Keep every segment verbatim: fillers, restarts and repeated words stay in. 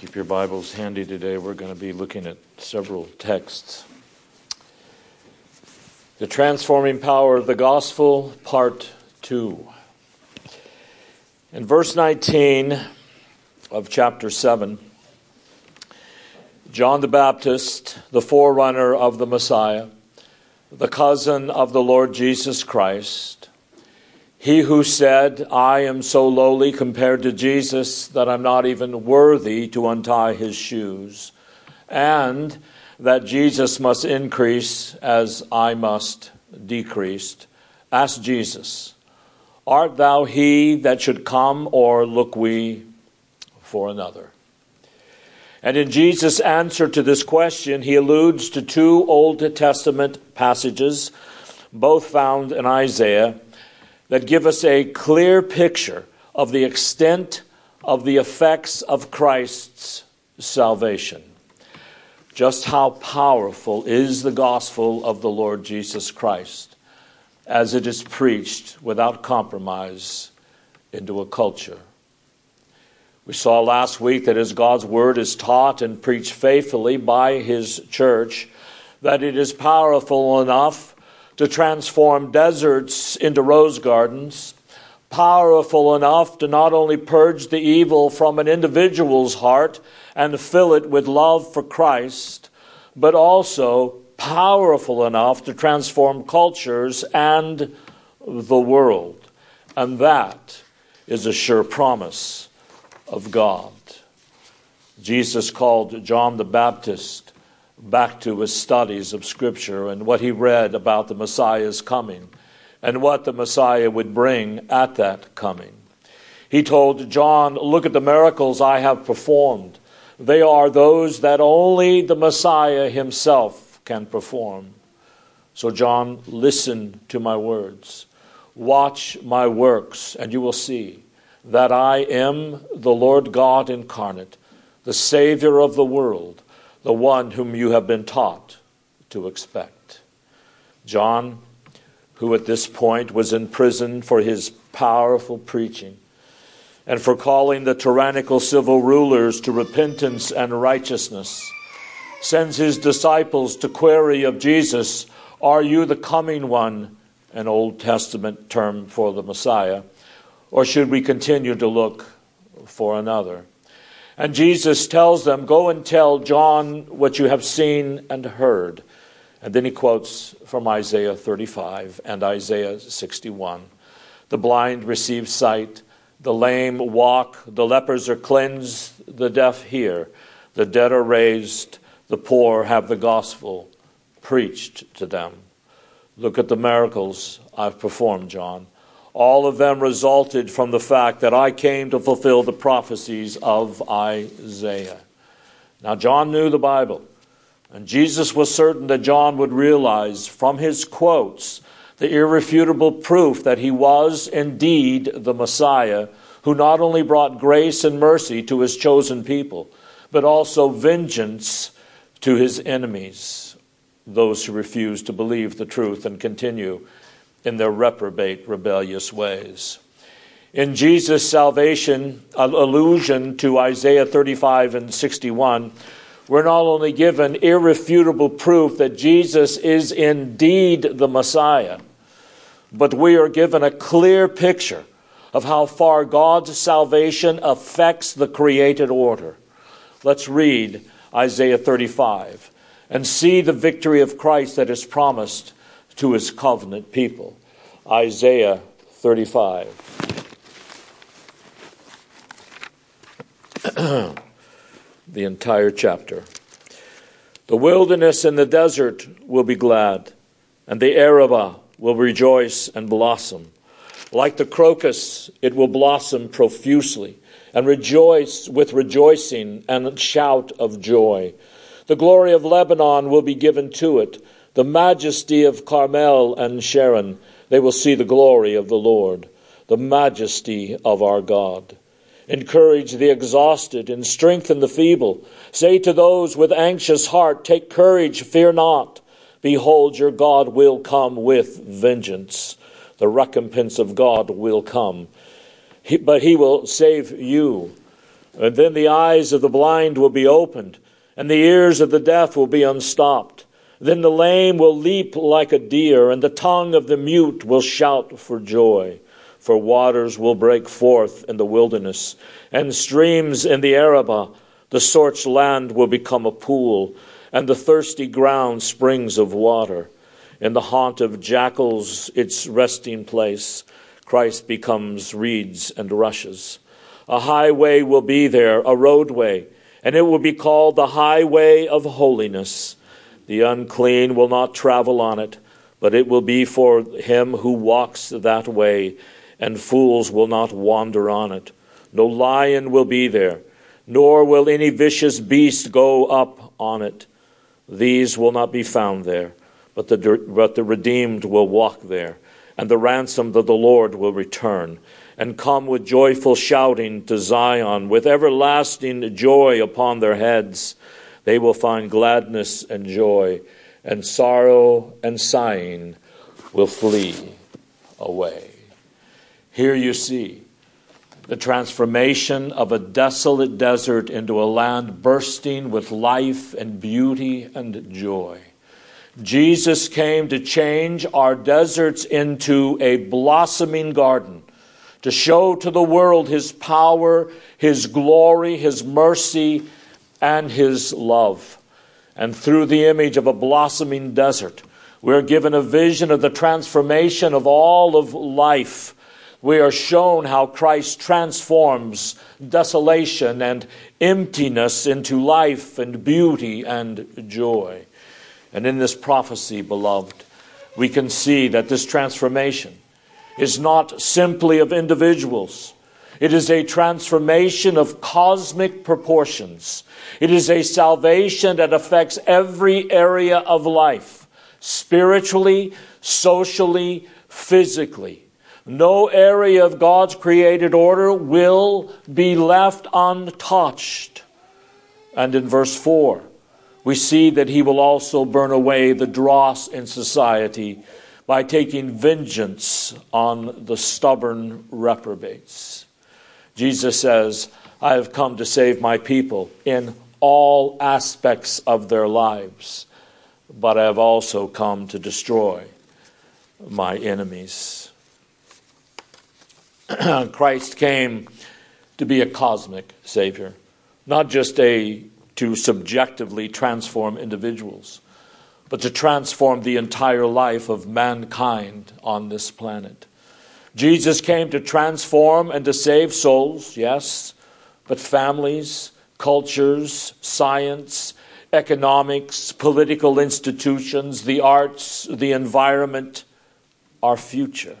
Keep your Bibles handy today. We're going to be looking at several texts. The Transforming Power of the Gospel, Part two. In verse nineteen of chapter seven, John the Baptist, the forerunner of the Messiah, the cousin of the Lord Jesus Christ, he who said, I am so lowly compared to Jesus that I'm not even worthy to untie his shoes, and that Jesus must increase as I must decrease, asked Jesus, art thou he that should come, or look we for another? And in Jesus' answer to this question, he alludes to two Old Testament passages, both found in Isaiah, that give us a clear picture of the extent of the effects of Christ's salvation. Just how powerful is the gospel of the Lord Jesus Christ as it is preached without compromise into a culture. We saw last week that as God's word is taught and preached faithfully by his church, that it is powerful enough to transform deserts into rose gardens, powerful enough to not only purge the evil from an individual's heart and fill it with love for Christ, but also powerful enough to transform cultures and the world. And that is a sure promise of God. Jesus called John the Baptist back to his studies of Scripture and what he read about the Messiah's coming and what the Messiah would bring at that coming. He told John, look at the miracles I have performed. They are those that only the Messiah himself can perform. So John, listen to my words. Watch my works, and you will see that I am the Lord God incarnate, the Savior of the world, the one whom you have been taught to expect. John, who at this point was in prison for his powerful preaching and for calling the tyrannical civil rulers to repentance and righteousness, sends his disciples to query of Jesus, are you the coming one, an Old Testament term for the Messiah, or should we continue to look for another? And Jesus tells them, go and tell John what you have seen and heard. And then he quotes from Isaiah thirty-five and Isaiah sixty-one. The blind receive sight, the lame walk, the lepers are cleansed, the deaf hear, the dead are raised, the poor have the gospel preached to them. Look at the miracles I've performed, John. All of them resulted from the fact that I came to fulfill the prophecies of Isaiah. Now, John knew the Bible, and Jesus was certain that John would realize from his quotes the irrefutable proof that he was indeed the Messiah, who not only brought grace and mercy to his chosen people, but also vengeance to his enemies, those who refuse to believe the truth and continue in their reprobate, rebellious ways. In Jesus' salvation, an allusion to Isaiah thirty-five and sixty-one, we're not only given irrefutable proof that Jesus is indeed the Messiah, but we are given a clear picture of how far God's salvation affects the created order. Let's read Isaiah thirty-five and see the victory of Christ that is promised to his covenant people. Isaiah thirty-five. The entire chapter. The wilderness and the desert will be glad, and the Arabah will rejoice and blossom. Like the crocus, it will blossom profusely, and rejoice with rejoicing and shout of joy. The glory of Lebanon will be given to it, the majesty of Carmel and Sharon. They will see the glory of the Lord, the majesty of our God. Encourage the exhausted and strengthen the feeble. Say to those with anxious heart, take courage, fear not. Behold, your God will come with vengeance. The recompense of God will come, but he will save you. And then the eyes of the blind will be opened, and the ears of the deaf will be unstopped. Then the lame will leap like a deer, and the tongue of the mute will shout for joy. For waters will break forth in the wilderness, and streams in the Arabah. The scorched land will become a pool, and the thirsty ground springs of water. In the haunt of jackals, its resting place, Christ becomes reeds and rushes. A highway will be there, a roadway, and it will be called the highway of holiness. The unclean will not travel on it, but it will be for him who walks that way, and fools will not wander on it. No lion will be there, nor will any vicious beast go up on it. These will not be found there, but the, but the redeemed will walk there, and the ransomed of the Lord will return, and come with joyful shouting to Zion, with everlasting joy upon their heads. They will find gladness and joy, and sorrow and sighing will flee away. Here you see the transformation of a desolate desert into a land bursting with life and beauty and joy. Jesus came to change our deserts into a blossoming garden, to show to the world his power, his glory, his mercy, and his love. And through the image of a blossoming desert, we are given a vision of the transformation of all of life. We are shown how Christ transforms desolation and emptiness into life and beauty and joy. And in this prophecy, beloved, we can see that this transformation is not simply of individuals. It is a transformation of cosmic proportions. It is a salvation that affects every area of life, spiritually, socially, physically. No area of God's created order will be left untouched. And in verse four, we see that he will also burn away the dross in society by taking vengeance on the stubborn reprobates. Jesus says, I have come to save my people in all aspects of their lives, but I have also come to destroy my enemies. Christ came to be a cosmic Savior, not just a to subjectively transform individuals, but to transform the entire life of mankind on this planet. Jesus came to transform and to save souls, yes, but families, cultures, science, economics, political institutions, the arts, the environment, our future.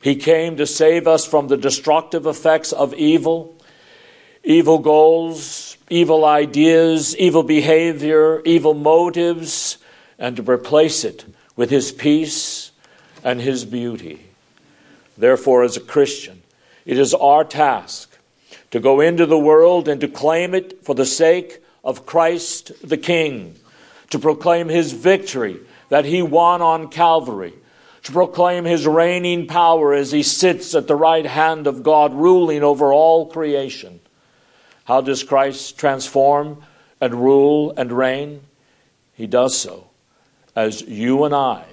He came to save us from the destructive effects of evil, evil goals, evil ideas, evil behavior, evil motives, and to replace it with his peace and his beauty. Therefore, as a Christian, it is our task to go into the world and to claim it for the sake of Christ the King, to proclaim his victory that he won on Calvary, to proclaim his reigning power as he sits at the right hand of God, ruling over all creation. How does Christ transform and rule and reign? He does so as you and I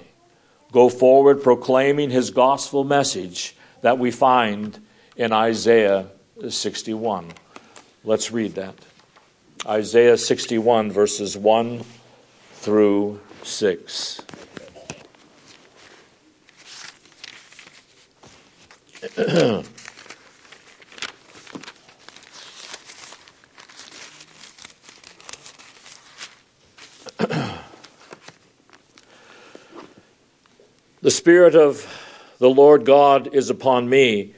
go forward proclaiming his gospel message that we find in Isaiah sixty-one. Let's read that. Isaiah sixty-one, verses one through six. The Spirit of the Lord God is upon me,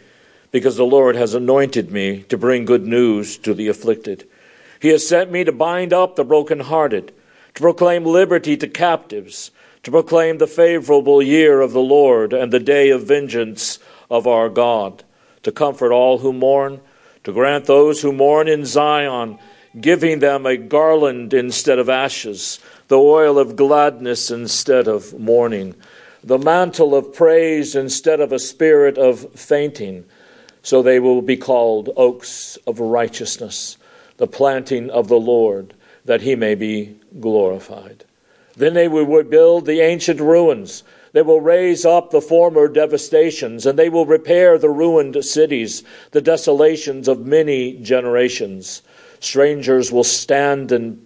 because the Lord has anointed me to bring good news to the afflicted. He has sent me to bind up the brokenhearted, to proclaim liberty to captives, to proclaim the favorable year of the Lord and the day of vengeance of our God, to comfort all who mourn, to grant those who mourn in Zion, giving them a garland instead of ashes, the oil of gladness instead of mourning, the mantle of praise instead of a spirit of fainting, So they will be called oaks of righteousness, the planting of the Lord, that he may be glorified. Then they will rebuild the ancient ruins. They will raise up the former devastations, and they will repair the ruined cities, the desolations of many generations. Strangers will stand and,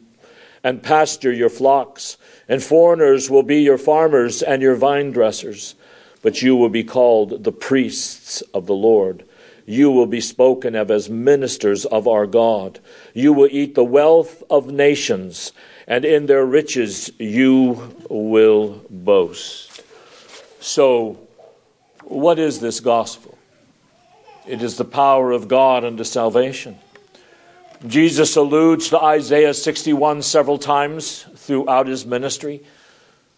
and pasture your flocks, and foreigners will be your farmers and your vine dressers. But you will be called the priests of the Lord. You will be spoken of as ministers of our God. You will eat the wealth of nations, and in their riches you will boast. So, what is this gospel? It is the power of God unto salvation. Jesus alludes to Isaiah sixty-one several times throughout his ministry.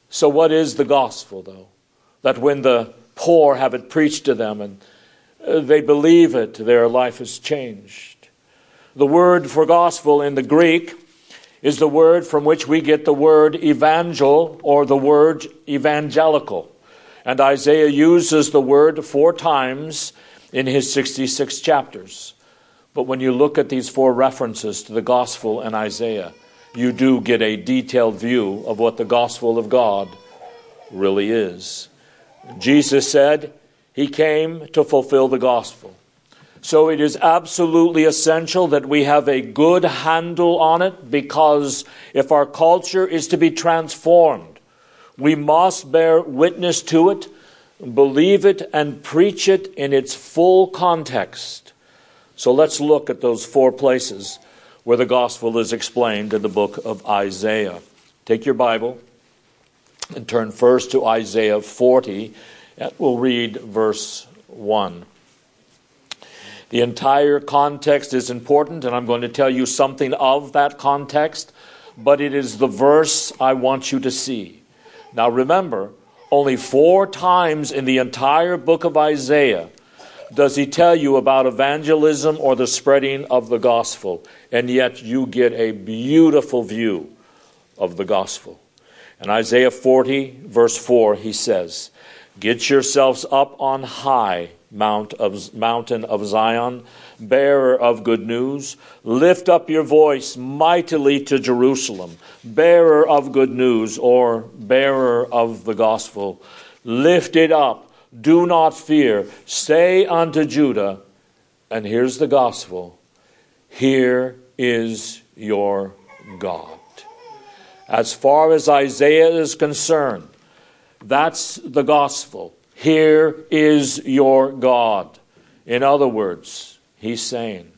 So what is the gospel, though? That when the poor have it preached to them and they believe it, their life is changed. The word for gospel in the Greek is the word from which we get the word evangel or the word evangelical. And Isaiah uses the word four times in his sixty-six chapters. But when you look at these four references to the gospel in Isaiah, you do get a detailed view of what the gospel of God really is. Jesus said, he came to fulfill the gospel. So it is absolutely essential that we have a good handle on it, because if our culture is to be transformed, we must bear witness to it, believe it, and preach it in its full context. So let's look at those four places where the gospel is explained in the book of Isaiah. Take your Bible and turn first to Isaiah forty. And we'll read verse one. The entire context is important, and I'm going to tell you something of that context, but it is the verse I want you to see. Now remember, only four times in the entire book of Isaiah does he tell you about evangelism or the spreading of the gospel, and yet you get a beautiful view of the gospel. In Isaiah forty, verse four, he says, "Get yourselves up on high, mount of, mountain of Zion, bearer of good news. Lift up your voice mightily to Jerusalem, bearer of good news," or bearer of the gospel. "Lift it up, do not fear. Say unto Judah," and here's the gospel, "Here is your God." As far as Isaiah is concerned, that's the gospel. Here is your God. In other words, he's saying,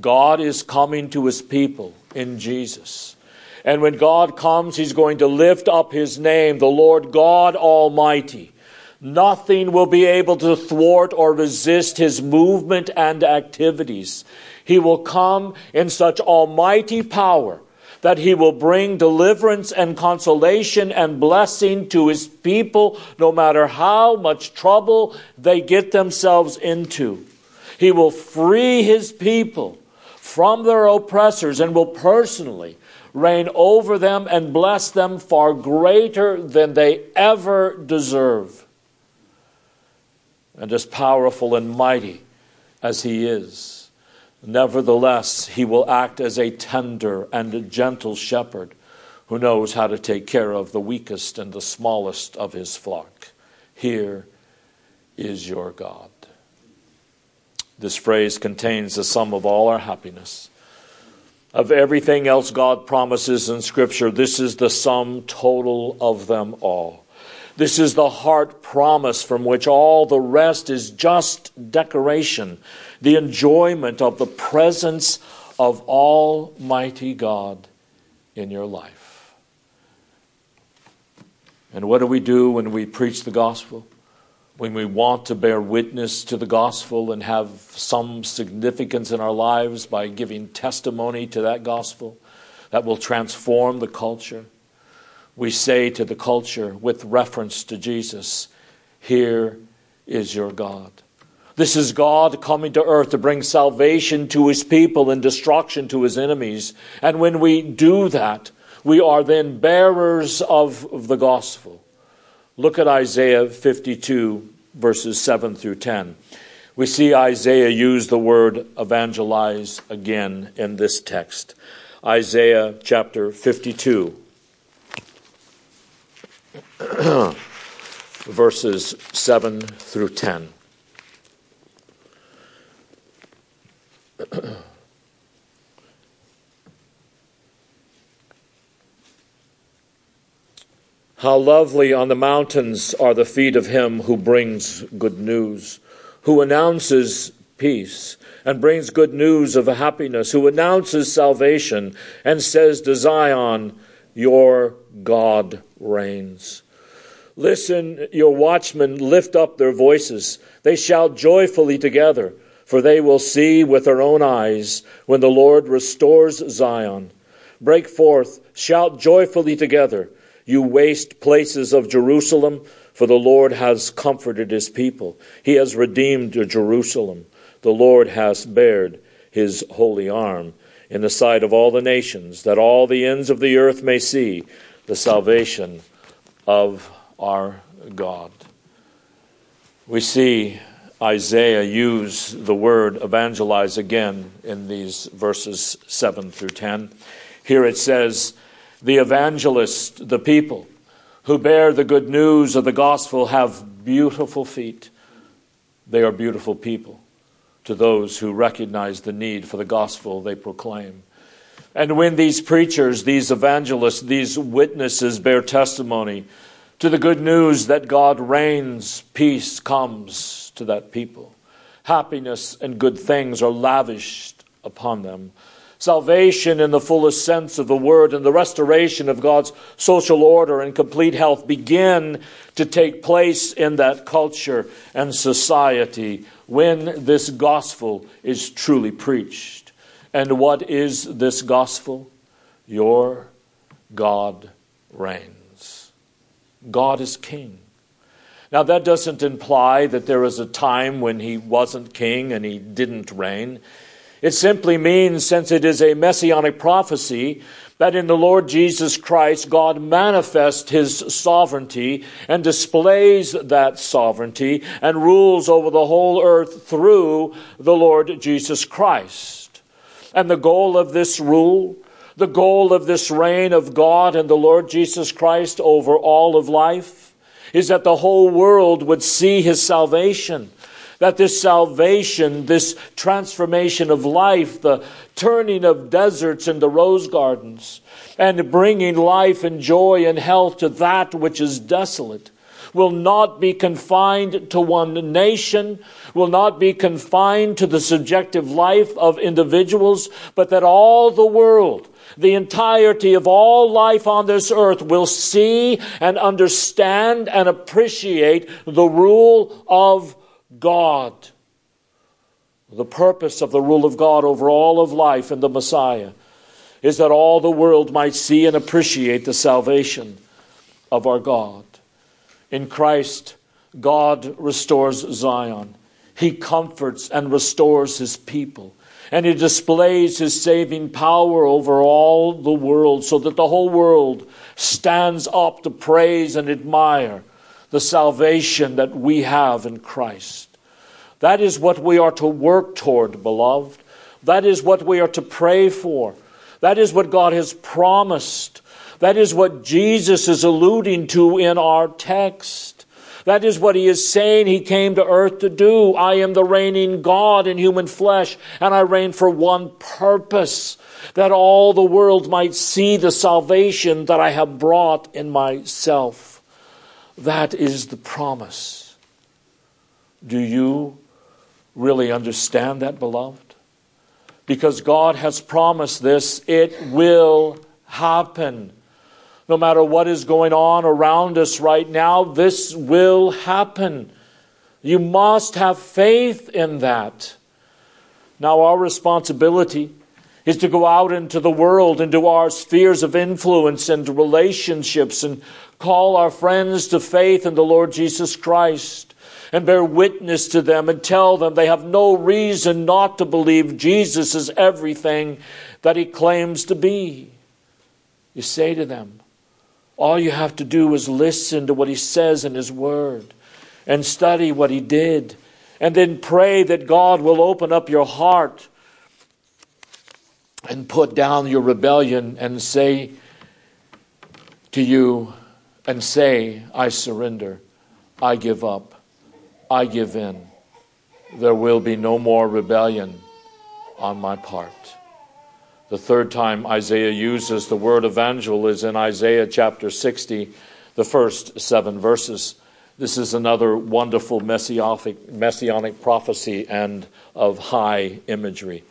God is coming to his people in Jesus. And when God comes, he's going to lift up his name, the Lord God Almighty. Nothing will be able to thwart or resist his movement and activities. He will come in such almighty power that he will bring deliverance and consolation and blessing to his people, no matter how much trouble they get themselves into. He will free his people from their oppressors and will personally reign over them and bless them far greater than they ever deserve. And as powerful and mighty as he is, nevertheless, he will act as a tender and a gentle shepherd who knows how to take care of the weakest and the smallest of his flock. Here is your God. This phrase contains the sum of all our happiness. Of everything else God promises in Scripture, this is the sum total of them all. This is the heart promise from which all the rest is just decoration, the enjoyment of the presence of Almighty God in your life. And what do we do when we preach the gospel? When we want to bear witness to the gospel and have some significance in our lives by giving testimony to that gospel that will transform the culture, we say to the culture with reference to Jesus, "Here is your God." This is God coming to earth to bring salvation to his people and destruction to his enemies. And when we do that, we are then bearers of the gospel. Look at Isaiah fifty-two, verses seven through ten. We see Isaiah use the word evangelize again in this text. Isaiah chapter fifty-two, verses seven through ten. How lovely on the mountains are the feet of him who brings good news, who announces peace and brings good news of happiness, who announces salvation and says to Zion, your God reigns. Listen, your watchmen lift up their voices. They shout joyfully together, for they will see with their own eyes when the Lord restores Zion. Break forth, shout joyfully together, you waste places of Jerusalem, for the Lord has comforted his people. He has redeemed Jerusalem. The Lord has bared his holy arm in the sight of all the nations, that all the ends of the earth may see the salvation of our God. We see Isaiah use the word evangelize again in these verses seven through ten. Here it says, the evangelist, the people who bear the good news of the gospel, have beautiful feet. They are beautiful people to those who recognize the need for the gospel they proclaim. And when these preachers, these evangelists, these witnesses bear testimony to the good news that God reigns, peace comes to that people. Happiness and good things are lavished upon them. Salvation in the fullest sense of the word and the restoration of God's social order and complete health begin to take place in that culture and society when this gospel is truly preached. And what is this gospel? Your God reigns. God is king. Now, that doesn't imply that there was a time when he wasn't king and he didn't reign. It simply means, since it is a messianic prophecy, that in the Lord Jesus Christ, God manifests his sovereignty and displays that sovereignty and rules over the whole earth through the Lord Jesus Christ. And the goal of this rule, the goal of this reign of God and the Lord Jesus Christ over all of life, is that the whole world would see his salvation. That this salvation, this transformation of life, the turning of deserts into rose gardens, and bringing life and joy and health to that which is desolate, will not be confined to one nation, will not be confined to the subjective life of individuals, but that all the world, the entirety of all life on this earth, will see and understand and appreciate the rule of God, the purpose of the rule of God over all of life and the Messiah is that all the world might see and appreciate the salvation of our God. In Christ, God restores Zion. He comforts and restores his people. And he displays his saving power over all the world so that the whole world stands up to praise and admire the salvation that we have in Christ. That is what we are to work toward, beloved. That is what we are to pray for. That is what God has promised. That is what Jesus is alluding to in our text. That is what he is saying he came to earth to do. I am the reigning God in human flesh, and I reign for one purpose, that all the world might see the salvation that I have brought in myself. That is the promise. Do you really understand that, beloved? Because God has promised this, it will happen. No matter what is going on around us right now, this will happen. You must have faith in that. Now, our responsibility is to go out into the world, into our spheres of influence and relationships, and call our friends to faith in the Lord Jesus Christ and bear witness to them and tell them they have no reason not to believe Jesus is everything that he claims to be. You say to them, all you have to do is listen to what he says in his word and study what he did and then pray that God will open up your heart and put down your rebellion and say to you, and say, I surrender, I give up, I give in. There will be no more rebellion on my part. The third time Isaiah uses the word evangel is in Isaiah chapter sixty, the first seven verses. This is another wonderful messianic, messianic prophecy and of high imagery.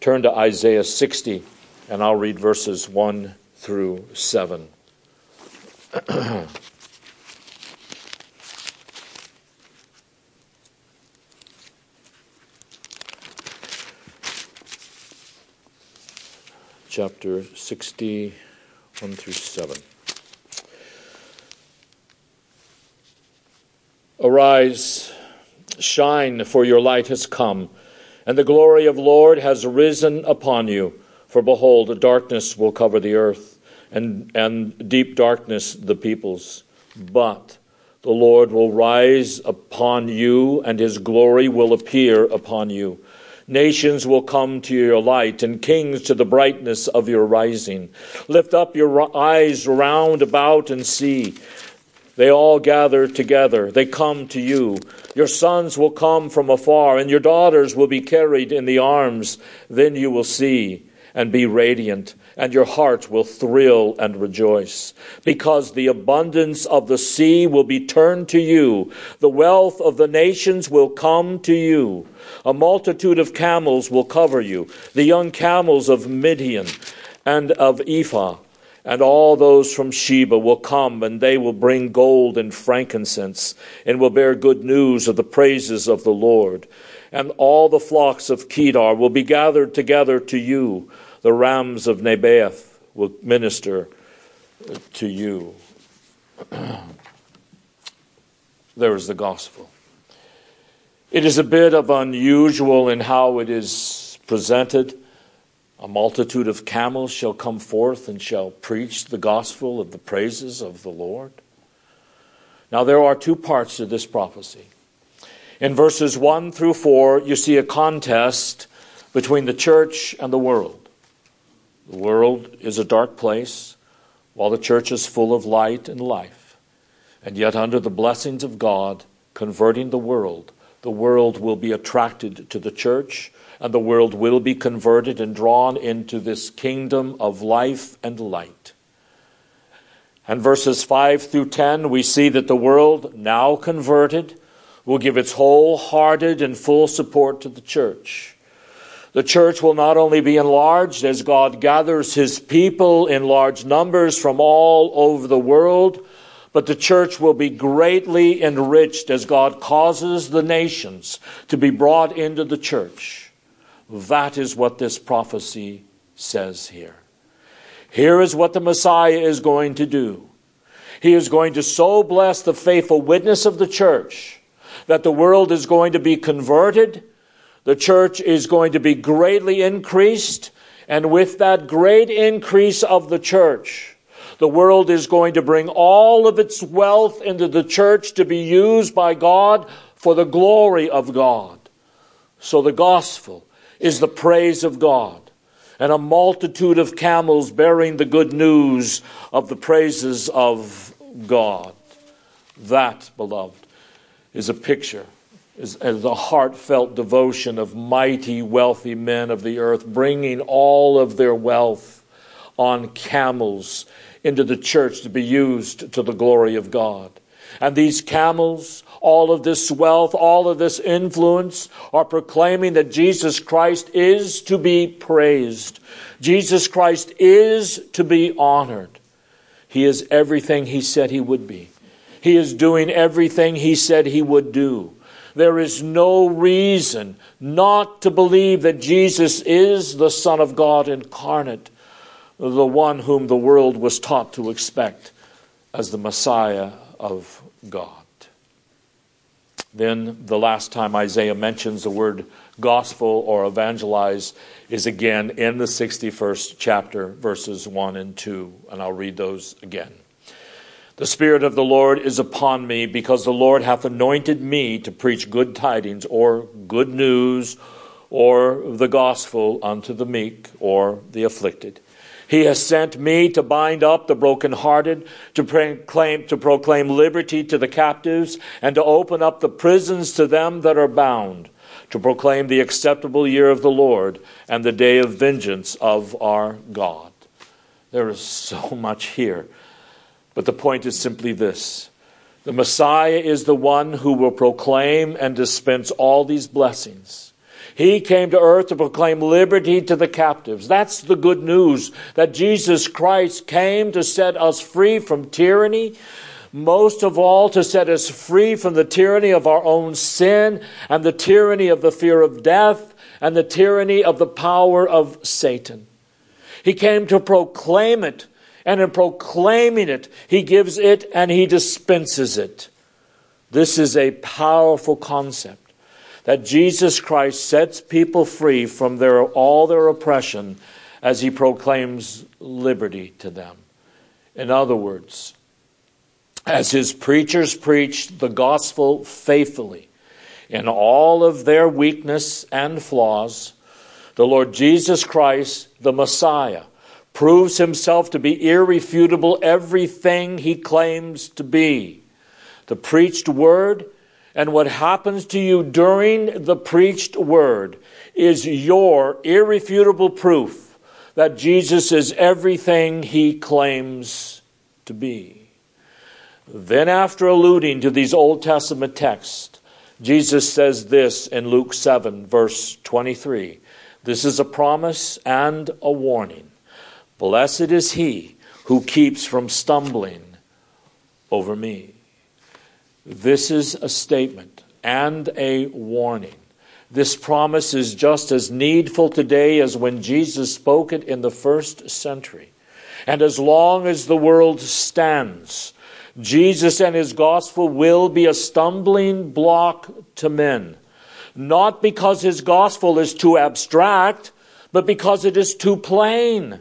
Turn to Isaiah sixty, and I'll read verses one through seven. Chapter sixty, one through seven. Arise, shine, for your light has come, and the glory of the Lord has risen upon you. For behold, darkness will cover the earth, and, and deep darkness the peoples. But the Lord will rise upon you, and his glory will appear upon you. Nations will come to your light, and kings to the brightness of your rising. Lift up your eyes round about and see. They all gather together. They come to you. Your sons will come from afar, and your daughters will be carried in the arms. Then you will see and be radiant, and your heart will thrill and rejoice, because the abundance of the sea will be turned to you. The wealth of the nations will come to you. A multitude of camels will cover you, the young camels of Midian and of Ephah. And all those from Sheba will come, and they will bring gold and frankincense, and will bear good news of the praises of the Lord. And all the flocks of Kedar will be gathered together to you. The rams of Nebaioth will minister to you. There is the gospel. It is a bit of unusual in how it is presented. A multitude of camels shall come forth and shall preach the gospel of the praises of the Lord. Now there are two parts to this prophecy. In verses one through four, you see a contest between the church and the world. The world is a dark place, while the church is full of light and life. And yet under the blessings of God, converting the world, the world will be attracted to the church, and the world will be converted and drawn into this kingdom of life and light. And verses five through ten, we see that the world, now converted, will give its wholehearted and full support to the church. The church will not only be enlarged as God gathers his people in large numbers from all over the world, but the church will be greatly enriched as God causes the nations to be brought into the church. That is what this prophecy says here. Here is what the Messiah is going to do. He is going to so bless the faithful witness of the church that the world is going to be converted, the church is going to be greatly increased, and with that great increase of the church, the world is going to bring all of its wealth into the church to be used by God for the glory of God. So the gospel is the praise of God, and a multitude of camels bearing the good news of the praises of God. That, beloved, is a picture, is, is the heartfelt devotion of mighty, wealthy men of the earth, bringing all of their wealth on camels into the church to be used to the glory of God. And these camels, all of this wealth, all of this influence, are proclaiming that Jesus Christ is to be praised. Jesus Christ is to be honored. He is everything he said he would be. He is doing everything he said he would do. There is no reason not to believe that Jesus is the Son of God incarnate, the one whom the world was taught to expect as the Messiah of God. Then the last time Isaiah mentions the word gospel or evangelize is again in the sixty-first chapter, verses one and two, and I'll read those again. The Spirit of the Lord is upon me, because the Lord hath anointed me to preach good tidings, or good news, or the gospel unto the meek, or the afflicted. He has sent me to bind up the brokenhearted, to proclaim, to proclaim liberty to the captives, and to open up the prisons to them that are bound, to proclaim the acceptable year of the Lord and the day of vengeance of our God. There is so much here, but the point is simply this. The Messiah is the one who will proclaim and dispense all these blessings. He came to earth to proclaim liberty to the captives. That's the good news, that Jesus Christ came to set us free from tyranny, most of all to set us free from the tyranny of our own sin and the tyranny of the fear of death and the tyranny of the power of Satan. He came to proclaim it, and in proclaiming it, he gives it and he dispenses it. This is a powerful concept, that Jesus Christ sets people free from their, all their oppression as he proclaims liberty to them. In other words, as his preachers preached the gospel faithfully, in all of their weakness and flaws, the Lord Jesus Christ, the Messiah, proves himself to be irrefutable, everything he claims to be. The preached word and what happens to you during the preached word is your irrefutable proof that Jesus is everything he claims to be. Then, after alluding to these Old Testament texts, Jesus says this in Luke seven, verse twenty-three. This is a promise and a warning. Blessed is he who keeps from stumbling over me. This is a statement and a warning. This promise is just as needful today as when Jesus spoke it in the first century. And as long as the world stands, Jesus and his gospel will be a stumbling block to men. Not because his gospel is too abstract, but because it is too plain.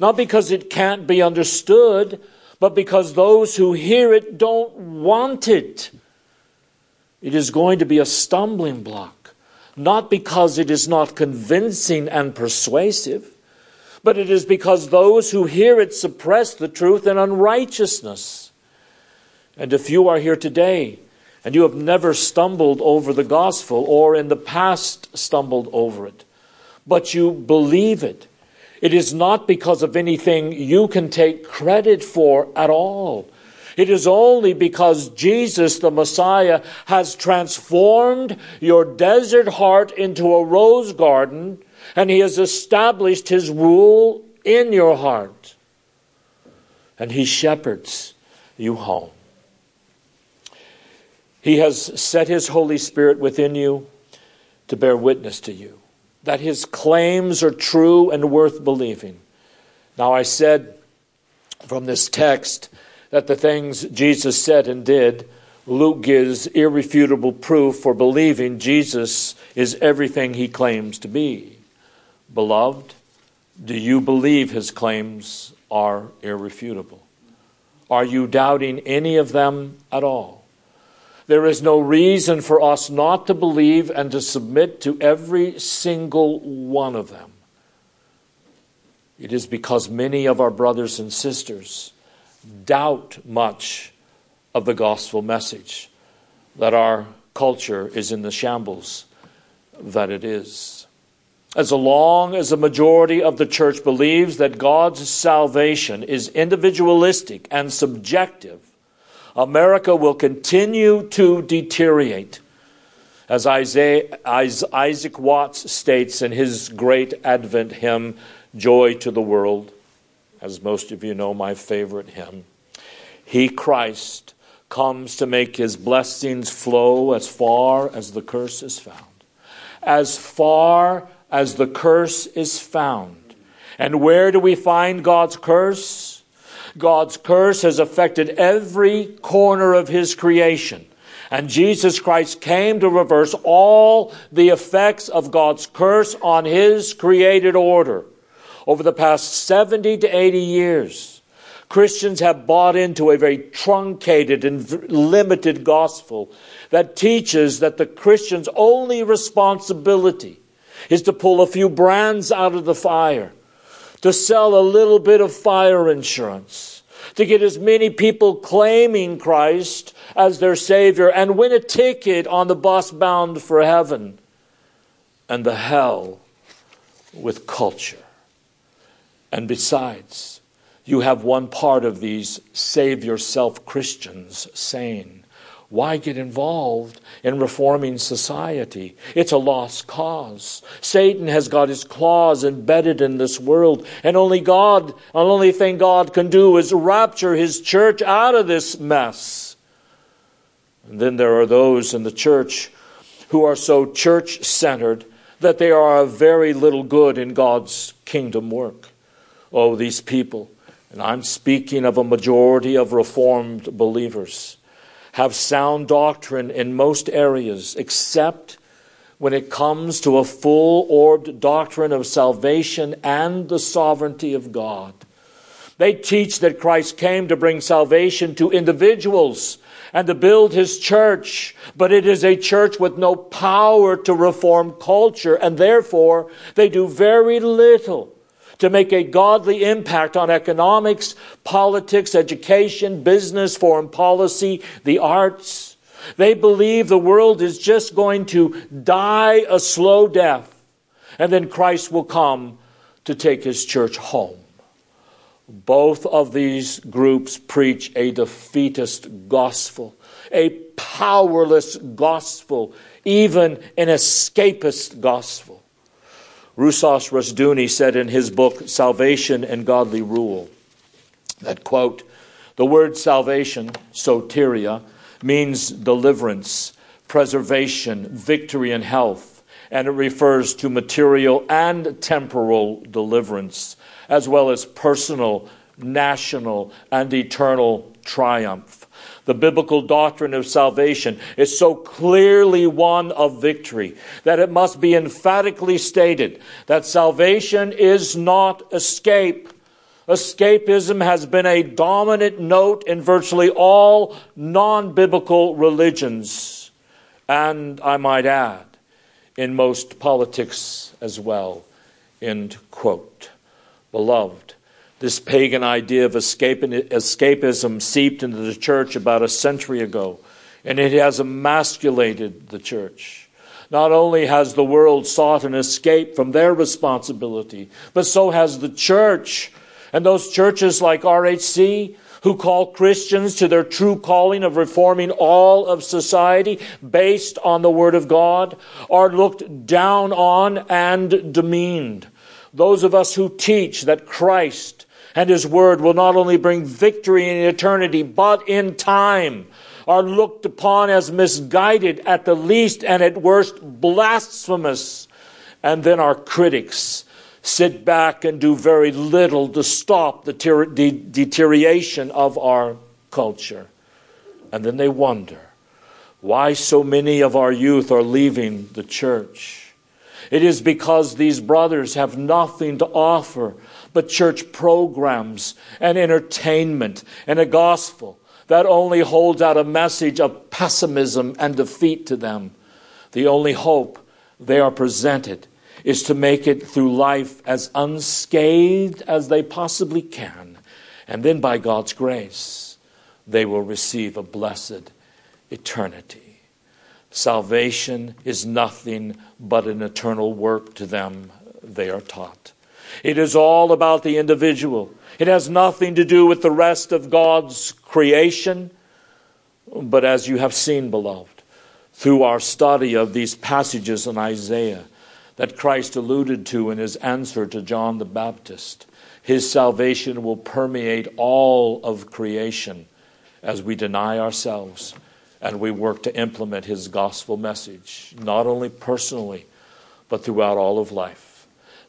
Not because it can't be understood, but because those who hear it don't want it. It is going to be a stumbling block, not because it is not convincing and persuasive, but it is because those who hear it suppress the truth in unrighteousness. And if you are here today and you have never stumbled over the gospel, or in the past stumbled over it, but you believe it, it is not because of anything you can take credit for at all. It is only because Jesus, the Messiah, has transformed your desert heart into a rose garden, and he has established his rule in your heart. And he shepherds you home. He has set his Holy Spirit within you to bear witness to you, that his claims are true and worth believing. Now, I said from this text that the things Jesus said and did, Luke gives irrefutable proof for believing Jesus is everything he claims to be. Beloved, do you believe his claims are irrefutable? Are you doubting any of them at all? There is no reason for us not to believe and to submit to every single one of them. It is because many of our brothers and sisters doubt much of the gospel message that our culture is in the shambles that it is. As long as the majority of the church believes that God's salvation is individualistic and subjective, America will continue to deteriorate. As Isaiah, as Isaac Watts states in his great Advent hymn, Joy to the World, as most of you know, my favorite hymn, he, Christ, comes to make his blessings flow as far as the curse is found. As far as the curse is found. And where do we find God's curse? God's curse has affected every corner of his creation. And Jesus Christ came to reverse all the effects of God's curse on his created order. Over the past seventy to eighty years, Christians have bought into a very truncated and limited gospel that teaches that the Christian's only responsibility is to pull a few brands out of the fire, to sell a little bit of fire insurance, to get as many people claiming Christ as their Savior and win a ticket on the bus bound for heaven and the hell with culture. And besides, you have one part of these save-yourself-Christians saying, why get involved in reforming society? It's a lost cause. Satan has got his claws embedded in this world, and only God, the only thing God can do is rapture his church out of this mess. And then there are those in the church who are so church-centered that they are of very little good in God's kingdom work. Oh, these people, and I'm speaking of a majority of Reformed believers, have sound doctrine in most areas, except when it comes to a full-orbed doctrine of salvation and the sovereignty of God. They teach that Christ came to bring salvation to individuals and to build his church, but it is a church with no power to reform culture, and therefore they do very little to make a godly impact on economics, politics, education, business, foreign policy, the arts. They believe the world is just going to die a slow death, and then Christ will come to take his church home. Both of these groups preach a defeatist gospel, a powerless gospel, even an escapist gospel. Rousas Rushdoony said in his book, Salvation and Godly Rule, that, quote, the word salvation, soteria, means deliverance, preservation, victory, and health, and it refers to material and temporal deliverance, as well as personal, national, and eternal triumph. The biblical doctrine of salvation is so clearly one of victory that it must be emphatically stated that salvation is not escape. Escapism has been a dominant note in virtually all non-biblical religions, and I might add, in most politics as well. End quote. Beloved, this pagan idea of escapism seeped into the church about a century ago, and it has emasculated the church. Not only has the world sought an escape from their responsibility, but so has the church. And those churches like R H C, who call Christians to their true calling of reforming all of society based on the Word of God, are looked down on and demeaned. Those of us who teach that Christ and his word will not only bring victory in eternity, but in time, are looked upon as misguided at the least and at worst blasphemous. And then our critics sit back and do very little to stop the ter- de- deterioration of our culture. And then they wonder why so many of our youth are leaving the church. It is because these brothers have nothing to offer but church programs and entertainment and a gospel that only holds out a message of pessimism and defeat to them. The only hope they are presented is to make it through life as unscathed as they possibly can, and then by God's grace, they will receive a blessed eternity. Salvation is nothing but an eternal work to them, they are taught. It is all about the individual. It has nothing to do with the rest of God's creation. But as you have seen, beloved, through our study of these passages in Isaiah that Christ alluded to in his answer to John the Baptist, his salvation will permeate all of creation as we deny ourselves and we work to implement his gospel message, not only personally, but throughout all of life.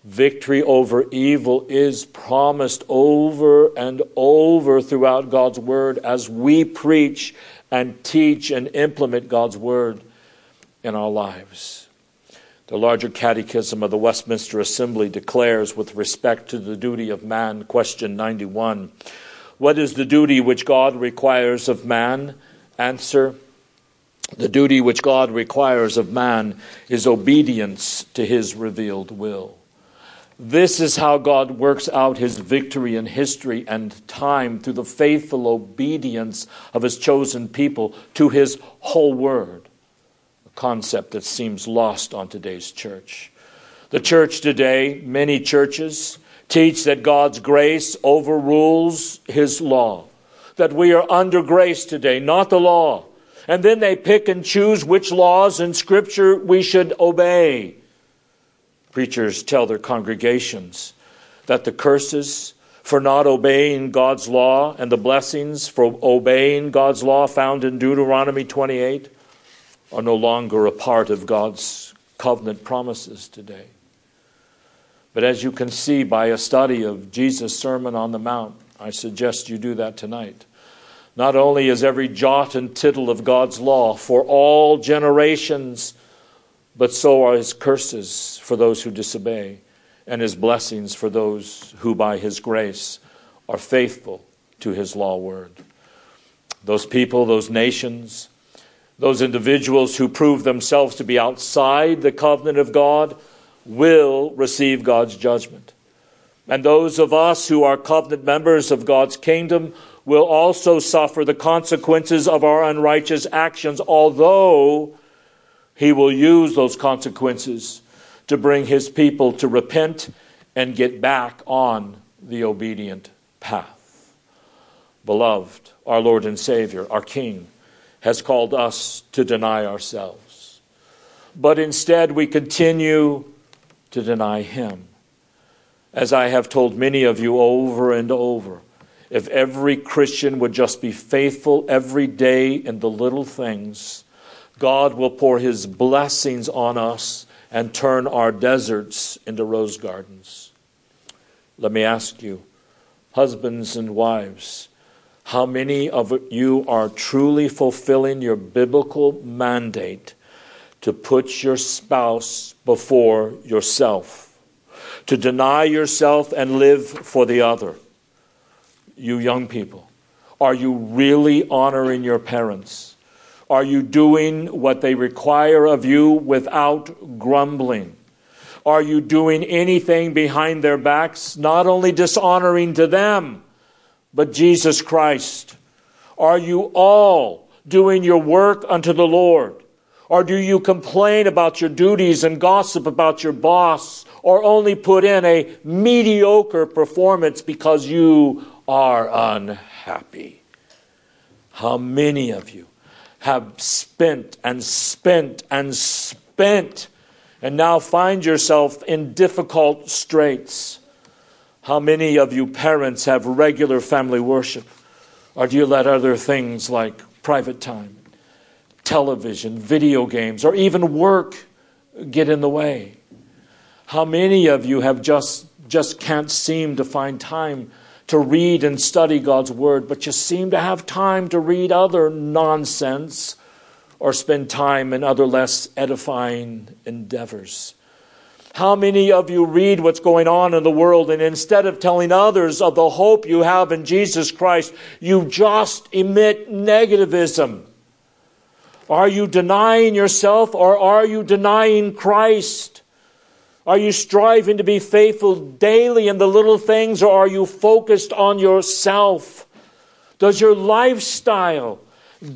Victory over evil is promised over and over throughout God's word as we preach and teach and implement God's word in our lives. The larger catechism of the Westminster Assembly declares with respect to the duty of man, question ninety-one, What is the duty which God requires of man? Answer, the duty which God requires of man is obedience to his revealed will. This is how God works out his victory in history and time, through the faithful obedience of his chosen people to his whole word, a concept that seems lost on today's church. The church today, many churches, teach that God's grace overrules his law, that we are under grace today, not the law. And then they pick and choose which laws in Scripture we should obey. Preachers tell their congregations that the curses for not obeying God's law and the blessings for obeying God's law found in Deuteronomy twenty-eight are no longer a part of God's covenant promises today. But as you can see by a study of Jesus' Sermon on the Mount, I suggest you do that tonight. Not only is every jot and tittle of God's law for all generations, but so are his curses for those who disobey, and his blessings for those who by his grace are faithful to his law word. Those people, those nations, those individuals who prove themselves to be outside the covenant of God will receive God's judgment. And those of us who are covenant members of God's kingdom will also suffer the consequences of our unrighteous actions, although he will use those consequences to bring his people to repent and get back on the obedient path. Beloved, our Lord and Savior, our King, has called us to deny ourselves. But instead we continue to deny him. As I have told many of you over and over, if every Christian would just be faithful every day in the little things, God will pour his blessings on us and turn our deserts into rose gardens. Let me ask you, husbands and wives, how many of you are truly fulfilling your biblical mandate to put your spouse before yourself, to deny yourself and live for the other? You young people, are you really honoring your parents? Are you doing what they require of you without grumbling? Are you doing anything behind their backs, not only dishonoring to them, but Jesus Christ? Are you all doing your work unto the Lord? Or do you complain about your duties and gossip about your boss, or only put in a mediocre performance because you are unhappy? How many of you have spent and spent and spent and now find yourself in difficult straits? How many of you parents have regular family worship? Or do you let other things like private time, television, video games, or even work get in the way? How many of you have just, just can't seem to find time to read and study God's word, but you seem to have time to read other nonsense or spend time in other less edifying endeavors? How many of you read what's going on in the world, and instead of telling others of the hope you have in Jesus Christ, you just emit negativism? Are you denying yourself, or are you denying Christ? Are you striving to be faithful daily in the little things, or are you focused on yourself? Does your lifestyle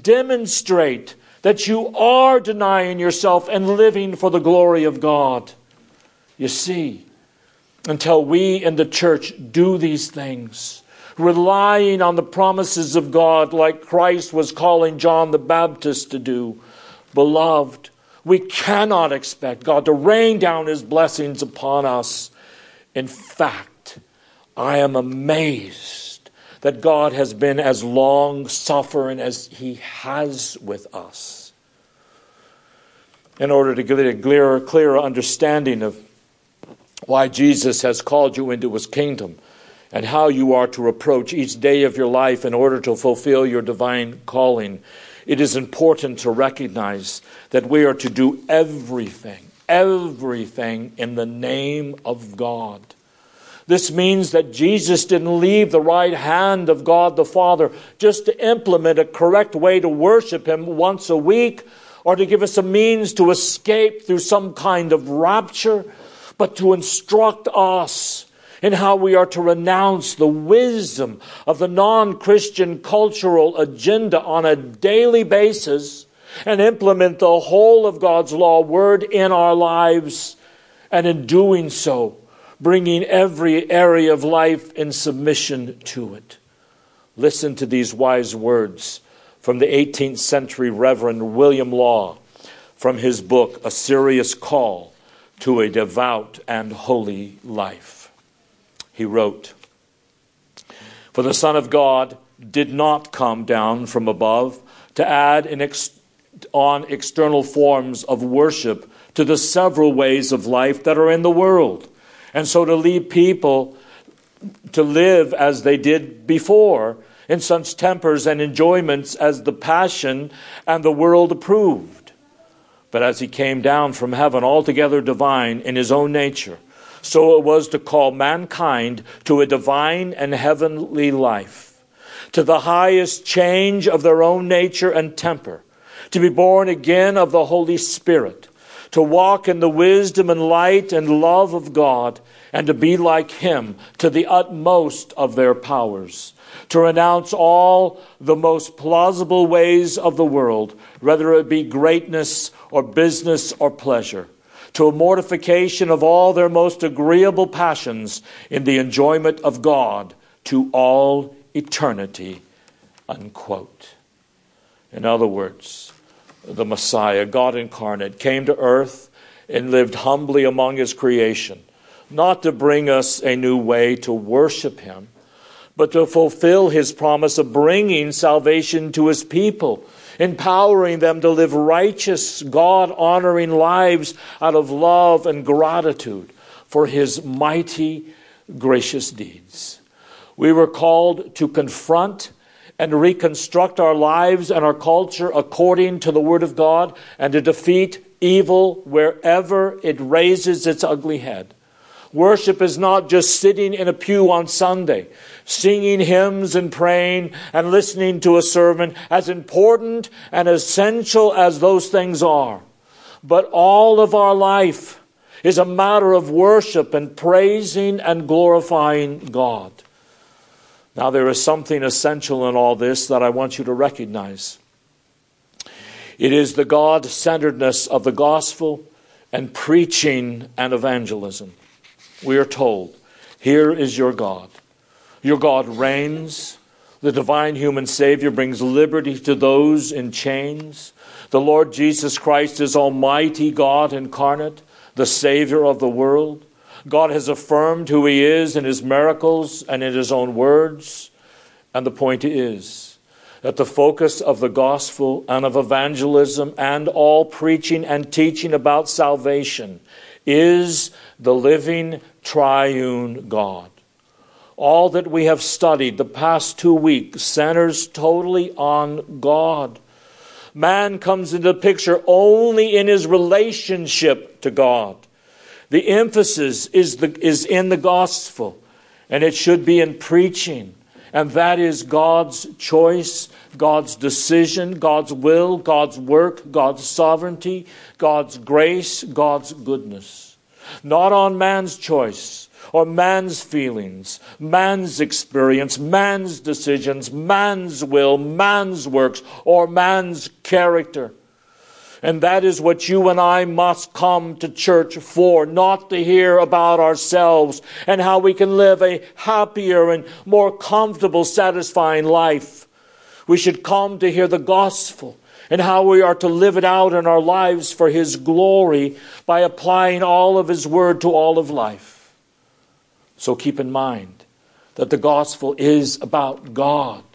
demonstrate that you are denying yourself and living for the glory of God? You see, until we in the church do these things, relying on the promises of God like Christ was calling John the Baptist to do, beloved, we cannot expect God to rain down his blessings upon us. In fact, I am amazed that God has been as long-suffering as he has with us. In order to get a clearer, clearer understanding of why Jesus has called you into his kingdom and how you are to approach each day of your life in order to fulfill your divine calling, it is important to recognize that we are to do everything, everything in the name of God. This means that Jesus didn't leave the right hand of God the Father just to implement a correct way to worship him once a week or to give us a means to escape through some kind of rapture, but to instruct us in how we are to renounce the wisdom of the non-Christian cultural agenda on a daily basis and implement the whole of God's law word in our lives, and in doing so, bringing every area of life in submission to it. Listen to these wise words from the eighteenth century Reverend William Law from his book, A Serious Call to a Devout and Holy Life. He wrote, "For the Son of God did not come down from above to add an ex- on external forms of worship to the several ways of life that are in the world, and so to lead people to live as they did before, in such tempers and enjoyments as the passion and the world approved. But as he came down from heaven, altogether divine in his own nature, so it was to call mankind to a divine and heavenly life, to the highest change of their own nature and temper, to be born again of the Holy Spirit, to walk in the wisdom and light and love of God, and to be like him to the utmost of their powers, to renounce all the most plausible ways of the world, whether it be greatness or business or pleasure, to a mortification of all their most agreeable passions in the enjoyment of God to all eternity," unquote. In other words, the Messiah, God incarnate, came to earth and lived humbly among his creation, not to bring us a new way to worship him, but to fulfill his promise of bringing salvation to his people, empowering them to live righteous, God-honoring lives out of love and gratitude for his mighty, gracious deeds. We were called to confront and reconstruct our lives and our culture according to the Word of God, and to defeat evil wherever it raises its ugly head. Worship is not just sitting in a pew on Sunday, singing hymns and praying and listening to a sermon, as important and essential as those things are. But all of our life is a matter of worship and praising and glorifying God. Now, there is something essential in all this that I want you to recognize. It is the God-centeredness of the gospel and preaching and evangelism. We are told, here is your God. Your God reigns. The divine human Savior brings liberty to those in chains. The Lord Jesus Christ is Almighty God incarnate, the Savior of the world. God has affirmed who he is in his miracles and in his own words. And the point is that the focus of the gospel and of evangelism and all preaching and teaching about salvation is the living triune God. All that we have studied the past two weeks centers totally on God. Man comes into the picture only in his relationship to God. The emphasis is, the, is in the gospel, and it should be in preaching. And that is God's choice, God's decision, God's will, God's work, God's sovereignty, God's grace, God's goodness. Not on man's choice, or man's feelings, man's experience, man's decisions, man's will, man's works, or man's character. And that is what you and I must come to church for, not to hear about ourselves and how we can live a happier and more comfortable, satisfying life. We should come to hear the gospel and how we are to live it out in our lives for his glory by applying all of his word to all of life. So keep in mind that the gospel is about God.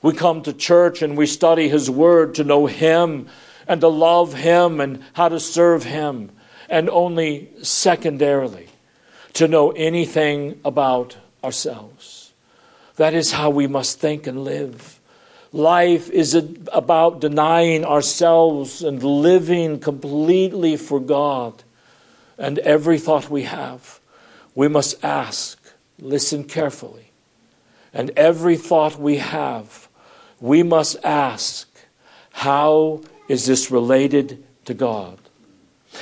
We come to church and we study his word to know him and to love him and how to serve him, and only secondarily to know anything about ourselves. That is how we must think and live. Life is about denying ourselves and living completely for God. And every thought we have, we must ask, Listen carefully. And every thought we have, we must ask, how is this related to God?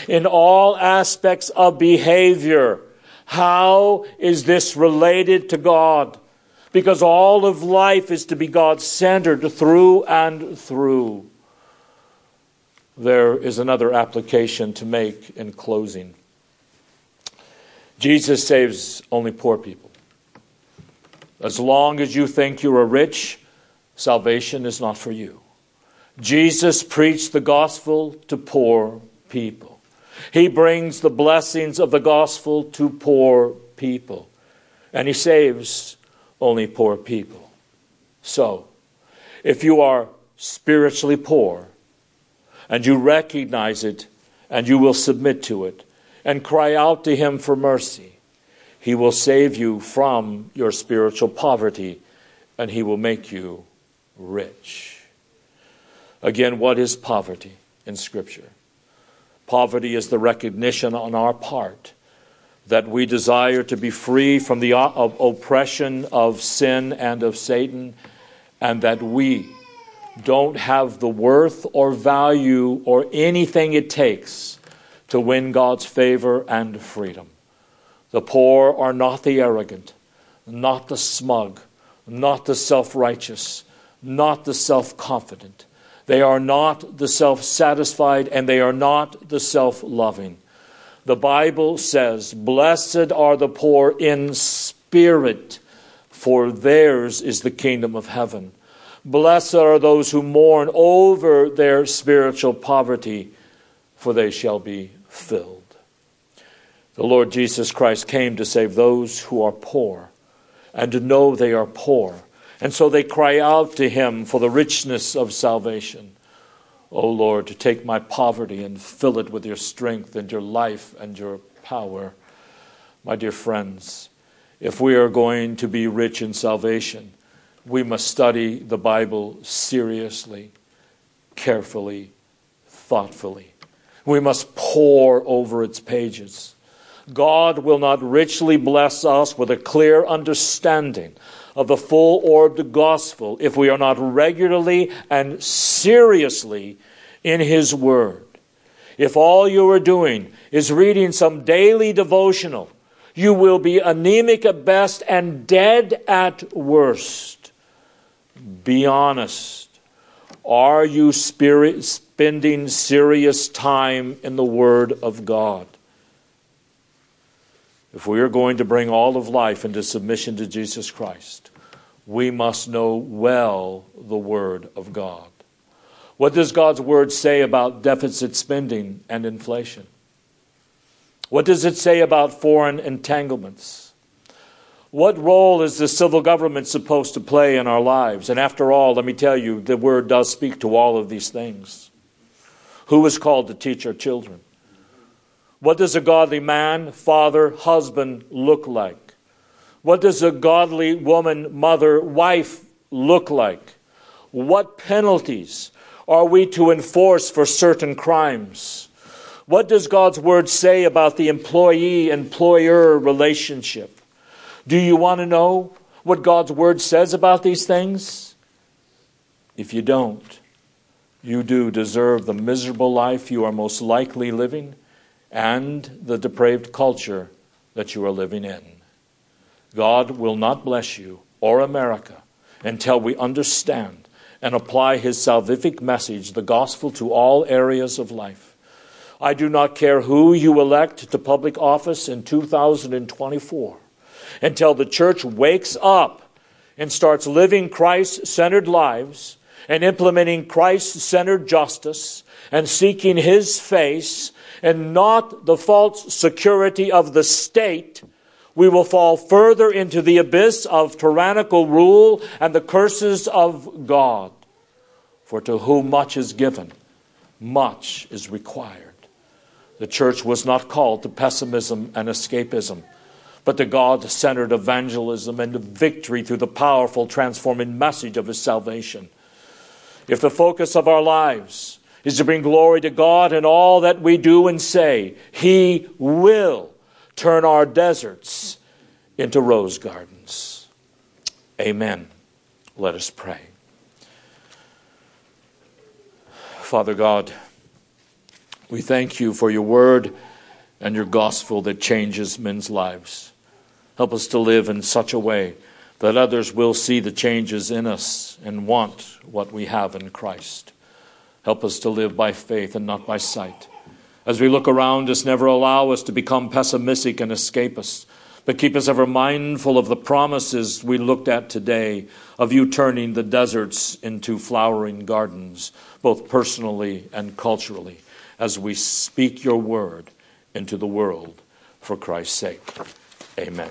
In all aspects of behavior, how is this related to God? Because all of life is to be God-centered through and through. There is another application to make in closing. Jesus saves only poor people. As long as you think you are rich, salvation is not for you. Jesus preached the gospel to poor people. He brings the blessings of the gospel to poor people. And he saves only poor people. So, if you are spiritually poor, and you recognize it, and you will submit to it, and cry out to him for mercy, he will save you from your spiritual poverty, and he will make you rich. Again, what is poverty in Scripture? Poverty is the recognition on our part that we desire to be free from the oppression of sin and of Satan, and that we don't have the worth or value or anything it takes to win God's favor and freedom. The poor are not the arrogant, not the smug, not the self-righteous, not the self-confident. They are not the self-satisfied, and they are not the self-loving. The Bible says, "Blessed are the poor in spirit, for theirs is the kingdom of heaven. Blessed are those who mourn over their spiritual poverty, for they shall be filled." The Lord Jesus Christ came to save those who are poor, and to know they are poor. And so they cry out to him for the richness of salvation. O Lord, to take my poverty and fill it with your strength and your life and your power. My dear friends, if we are going to be rich in salvation, we must study the Bible seriously, carefully, thoughtfully. We must pore over its pages. God will not richly bless us with a clear understanding of the full-orbed gospel if we are not regularly and seriously in his word. If all you are doing is reading some daily devotional, you will be anemic at best and dead at worst. Be honest. Are you spirit, spending serious time in the Word of God? If we are going to bring all of life into submission to Jesus Christ, we must know well the Word of God. What does God's Word say about deficit spending and inflation? What does it say about foreign entanglements? What role is the civil government supposed to play in our lives? And after all, let me tell you, the Word does speak to all of these things. Who is called to teach our children? What does a godly man, father, husband look like? What does a godly woman, mother, wife look like? What penalties are we to enforce for certain crimes? What does God's Word say about the employee-employer relationship? Do you want to know what God's Word says about these things? If you don't, you do deserve the miserable life you are most likely living, and the depraved culture that you are living in. God will not bless you or America until we understand and apply his salvific message, the gospel, to all areas of life. I do not care who you elect to public office in two thousand twenty-four, until the church wakes up and starts living Christ-centered lives and implementing Christ-centered justice and seeking his face and not the false security of the state, we will fall further into the abyss of tyrannical rule and the curses of God. For to whom much is given, much is required. The church was not called to pessimism and escapism, but to God-centered evangelism and to victory through the powerful transforming message of his salvation. If the focus of our lives is to bring glory to God in all that we do and say, he will turn our deserts into rose gardens. Amen. Let us pray. Father God, we thank you for your word and your gospel that changes men's lives. Help us to live in such a way that others will see the changes in us and want what we have in Christ. Help us to live by faith and not by sight. As we look around us, never allow us to become pessimistic and escapists, but keep us ever mindful of the promises we looked at today, of you turning the deserts into flowering gardens, both personally and culturally, as we speak your word into the world for Christ's sake. Amen.